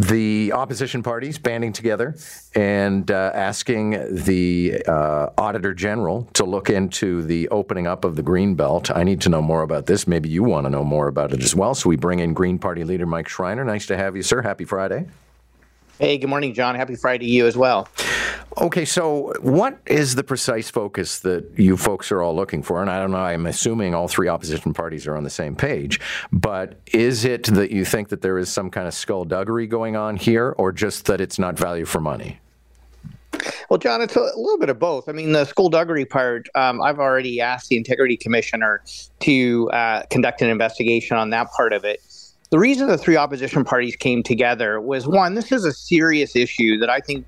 The opposition parties banding together and asking the Auditor General to look into the opening up of the Greenbelt. I need to know more about this. Maybe you want to know more about it as well. So we bring in Green Party leader Mike Schreiner. Nice to have you, sir. Happy Friday. Hey, good morning, John. Happy Friday to you as well. Okay, so what is the precise focus that you folks are all looking for? And I don't know, I'm assuming all three opposition parties are on the same page, but is it that you think that there is some kind of skullduggery going on here, or just that it's not value for money? Well, John, it's a little bit of both. I mean, the skullduggery part, I've already asked the Integrity Commissioner to conduct an investigation on that part of it. The reason the three opposition parties came together was, one, this is a serious issue that I think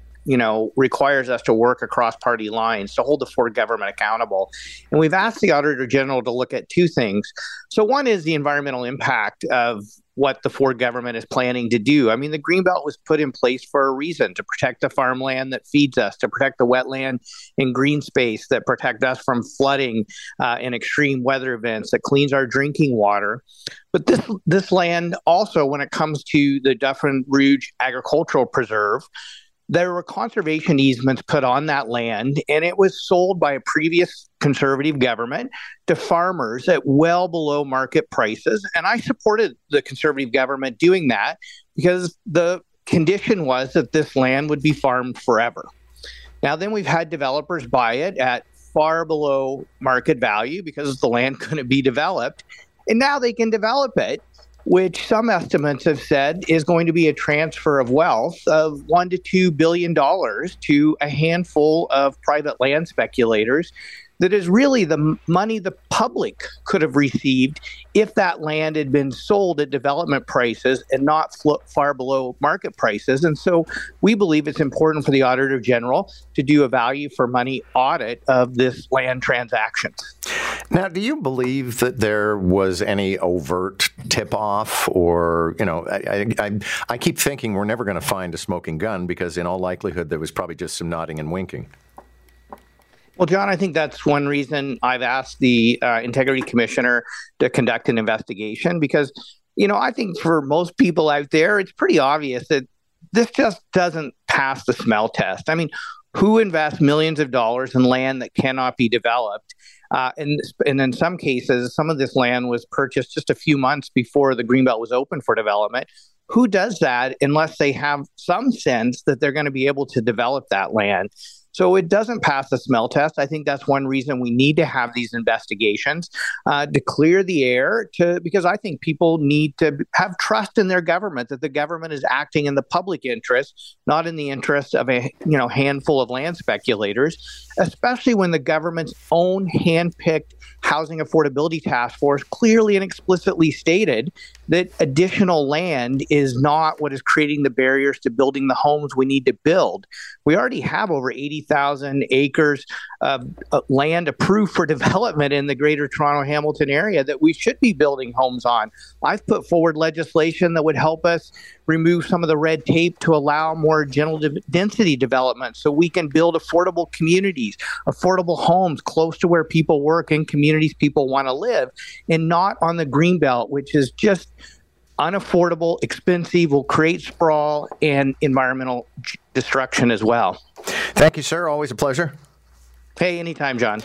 requires us to work across party lines to hold the Ford government accountable. And we've asked the Auditor General to look at two things. So one is the environmental impact of what the Ford government is planning to do. I mean, the Greenbelt was put in place for a reason, to protect the farmland that feeds us, to protect the wetland and green space that protect us from flooding and extreme weather events, that cleans our drinking water. But this land also, when it comes to the Dufferin Rouge Agricultural Preserve, there were conservation easements put on that land, and it was sold by a previous Conservative government to farmers at well below market prices. And I supported the Conservative government doing that because the condition was that this land would be farmed forever. Now, then we've had developers buy it at far below market value because the land couldn't be developed, and now they can develop it, which some estimates have said is going to be a transfer of wealth of $1 to $2 billion to a handful of private land speculators. That is really the money the public could have received if that land had been sold at development prices and not far below market prices. And so we believe it's important for the Auditor General to do a value for money audit of this land transaction. Now, do you believe that there was any overt tip-off or, I keep thinking we're never going to find a smoking gun because in all likelihood there was probably just some nodding and winking. Well, John, I think that's one reason I've asked the Integrity Commissioner to conduct an investigation because, I think for most people out there, it's pretty obvious that this just doesn't pass the smell test. I mean, who invests millions of dollars in land that cannot be developed? And in some cases, some of this land was purchased just a few months before the Greenbelt was open for development. Who does that unless they have some sense that they're going to be able to develop that land? So it doesn't pass the smell test. I think that's one reason we need to have these investigations to clear the air, because I think people need to have trust in their government, that the government is acting in the public interest, not in the interest of a handful of land speculators, especially when the government's own handpicked Housing Affordability Task Force clearly and explicitly stated that additional land is not what is creating the barriers to building the homes we need to build. We already have over 80,000 acres of land approved for development in the Greater Toronto-Hamilton area that we should be building homes on. I've put forward legislation that would help us remove some of the red tape to allow more general density development so we can build affordable communities, affordable homes close to where people work and communities people want to live, and not on the Greenbelt, which is just unaffordable, expensive, will create sprawl and environmental destruction as well. Thank you, sir. Always a pleasure. Hey, anytime, John.